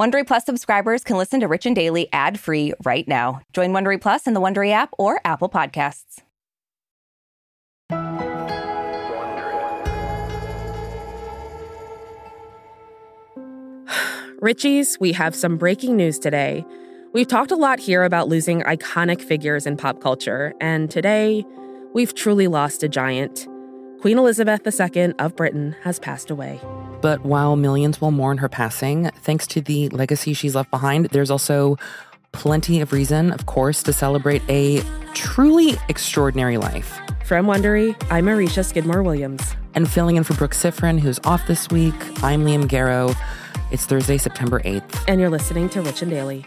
Wondery Plus subscribers can listen to Rich and Daily ad-free right now. Join Wondery Plus in the Wondery app or Apple Podcasts. Richies, we have some breaking news today. We've talked a lot here about losing iconic figures in pop culture, and today we've truly lost a giant. Queen Elizabeth II of Britain has passed away. But while millions will mourn her passing, thanks to the legacy she's left behind, there's also plenty of reason, of course, to celebrate a truly extraordinary life. From Wondery, I'm Arisha Skidmore-Williams. And filling in for Brooke Sifrin, who's off this week, I'm Liam Garrow. It's Thursday, September 8th. And you're listening to Rich and Daily.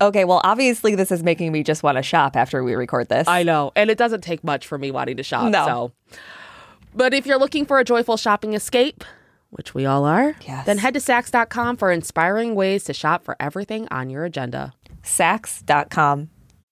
Okay, well, obviously this is making me just want to shop after we record this. I know, and it doesn't take much for me wanting to shop. No. So. But if you're looking for a joyful shopping escape, which we all are, yes, then head to Saks.com for inspiring ways to shop for everything on your agenda. Saks.com.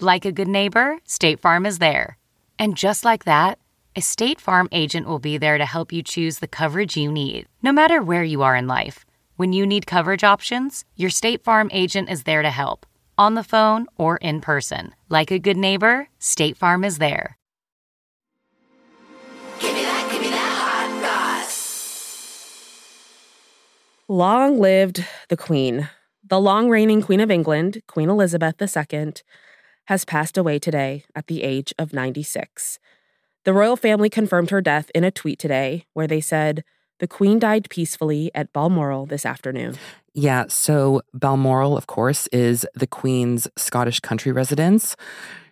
Like a good neighbor, State Farm is there. And just like that, a State Farm agent will be there to help you choose the coverage you need, no matter where you are in life. When you need coverage options, your State Farm agent is there to help, on the phone or in person. Like a good neighbor, State Farm is there. Give me that hot goss. Long lived the Queen. The long-reigning Queen of England, Queen Elizabeth II, has passed away today at the age of 96. The royal family confirmed her death in a tweet today where they said, "The Queen died peacefully at Balmoral this afternoon." Yeah, so Balmoral, of course, is the Queen's Scottish country residence.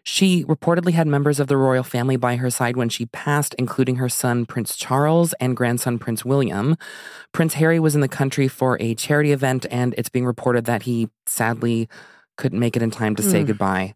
She reportedly had members of the royal family by her side when she passed, including her son, Prince Charles, and grandson, Prince William. Prince Harry was in the country for a charity event, and it's being reported that he sadly couldn't make it in time to say goodbye.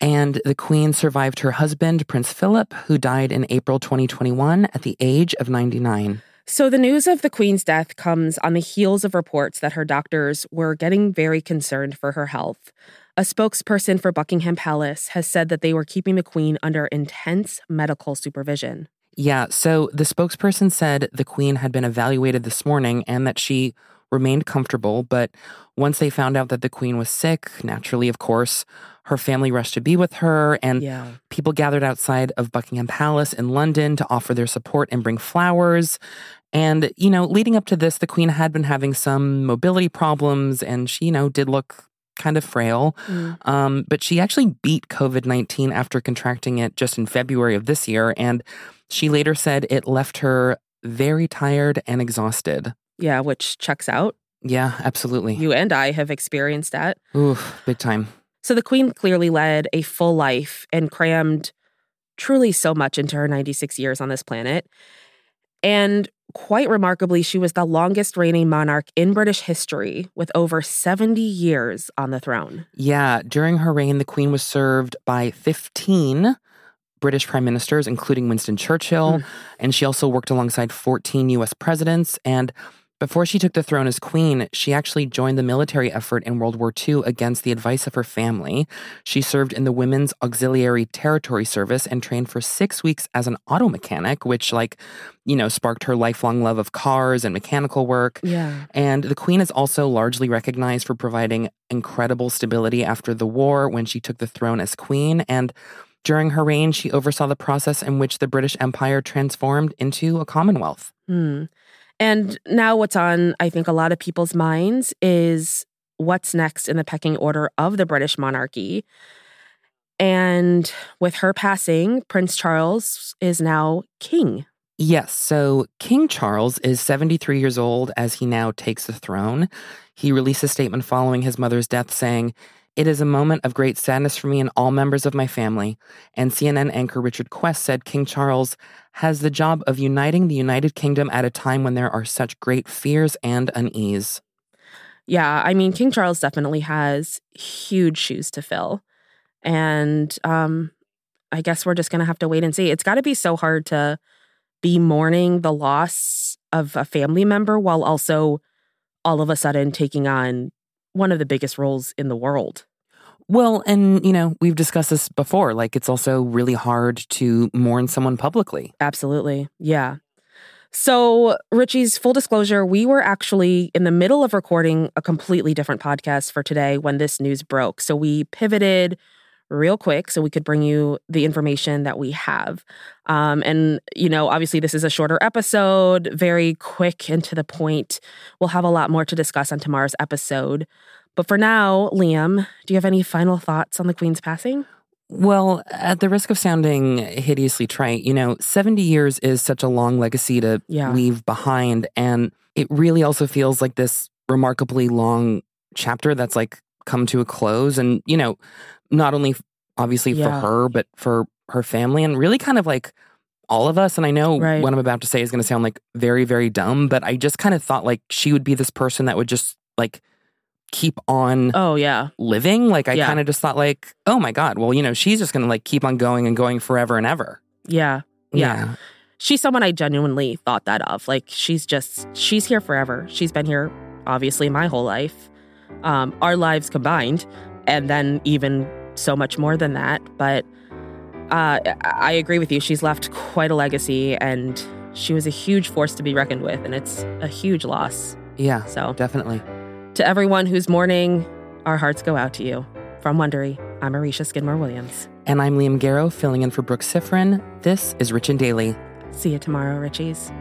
And the Queen survived her husband, Prince Philip, who died in April 2021 at the age of 99. So the news of the Queen's death comes on the heels of reports that her doctors were getting very concerned for her health. A spokesperson for Buckingham Palace has said that they were keeping the Queen under intense medical supervision. Yeah, so the spokesperson said the Queen had been evaluated this morning and that she remained comfortable, but once they found out that the Queen was sick, naturally, of course, her family rushed to be with her, and people gathered outside of Buckingham Palace in London to offer their support and bring flowers. And, you know, leading up to this, the Queen had been having some mobility problems, and she, you know, did look kind of frail. But she actually beat COVID-19 after contracting it just in February of this year, and she later said it left her very tired and exhausted. Yeah, which checks out. Yeah, absolutely. You and I have experienced that. Oof, big time. So the Queen clearly led a full life and crammed truly so much into her 96 years on this planet. And quite remarkably, she was the longest reigning monarch in British history with over 70 years on the throne. Yeah, during her reign, the Queen was served by 15 British prime ministers, including Winston Churchill, and she also worked alongside 14 U.S. presidents. And before she took the throne as queen, she actually joined the military effort in World War II against the advice of her family. She served in the Women's Auxiliary Territorial Service and trained for 6 weeks as an auto mechanic, which, like, you know, sparked her lifelong love of cars and mechanical work. Yeah. And the queen is also largely recognized for providing incredible stability after the war when she took the throne as queen. And during her reign, she oversaw the process in which the British Empire transformed into a Commonwealth. Hmm. And now what's on, I think, a lot of people's minds is what's next in the pecking order of the British monarchy. And with her passing, Prince Charles is now king. Yes, so King Charles is 73 years old as he now takes the throne. He released a statement following his mother's death saying, "It is a moment of great sadness for me and all members of my family." And CNN anchor Richard Quest said King Charles has the job of uniting the United Kingdom at a time when there are such great fears and unease. Yeah, I mean, King Charles definitely has huge shoes to fill. And I guess we're just going to have to wait and see. It's got to be so hard to be mourning the loss of a family member while also all of a sudden taking on one of the biggest roles in the world. Well, and, you know, we've discussed this before. Like, it's also really hard to mourn someone publicly. Absolutely. Yeah. So, Richie's full disclosure, we were actually in the middle of recording a completely different podcast for today when this news broke. So we pivoted real quick so we could bring you the information that we have. And, you know, obviously this is a shorter episode, very quick and to the point. We'll have a lot more to discuss on tomorrow's episode. But for now, Liam, do you have any final thoughts on the Queen's passing? Well, at the risk of sounding hideously trite, you know, 70 years is such a long legacy to leave behind. And it really also feels like this remarkably long chapter that's like come to a close. And, you know, not only obviously for her, but for her family and really kind of like all of us. And I know what I'm about to say is going to sound like very, very dumb, but I just kind of thought like she would be this person that would just like keep on living. Like I kind of just thought like, oh my God, well, you know, she's just going to like keep on going and going forever and ever. Yeah. She's someone I genuinely thought that of. Like she's here forever. She's been here obviously my whole life. Our lives combined, and then even so much more than that. But I agree with you. She's left quite a legacy, and she was a huge force to be reckoned with, and it's a huge loss. Yeah, so definitely. To everyone who's mourning, our hearts go out to you. From Wondery, I'm Arisha Skidmore-Williams. And I'm Liam Garrow, filling in for Brooke Sifrin. This is Rich and Daily. See you tomorrow, Richies.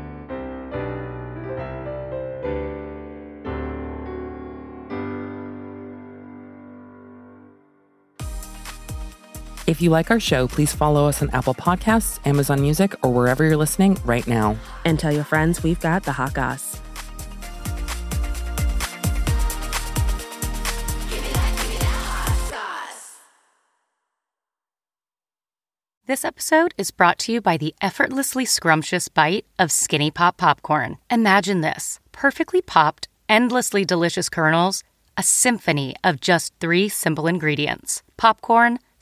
If you like our show, please follow us on Apple Podcasts, Amazon Music, or wherever you're listening right now. And tell your friends we've got the hot goss. Give me that hot sauce. This episode is brought to you by the effortlessly scrumptious bite of Skinny Pop popcorn. Imagine this: perfectly popped, endlessly delicious kernels, a symphony of just 3 simple ingredients: popcorn,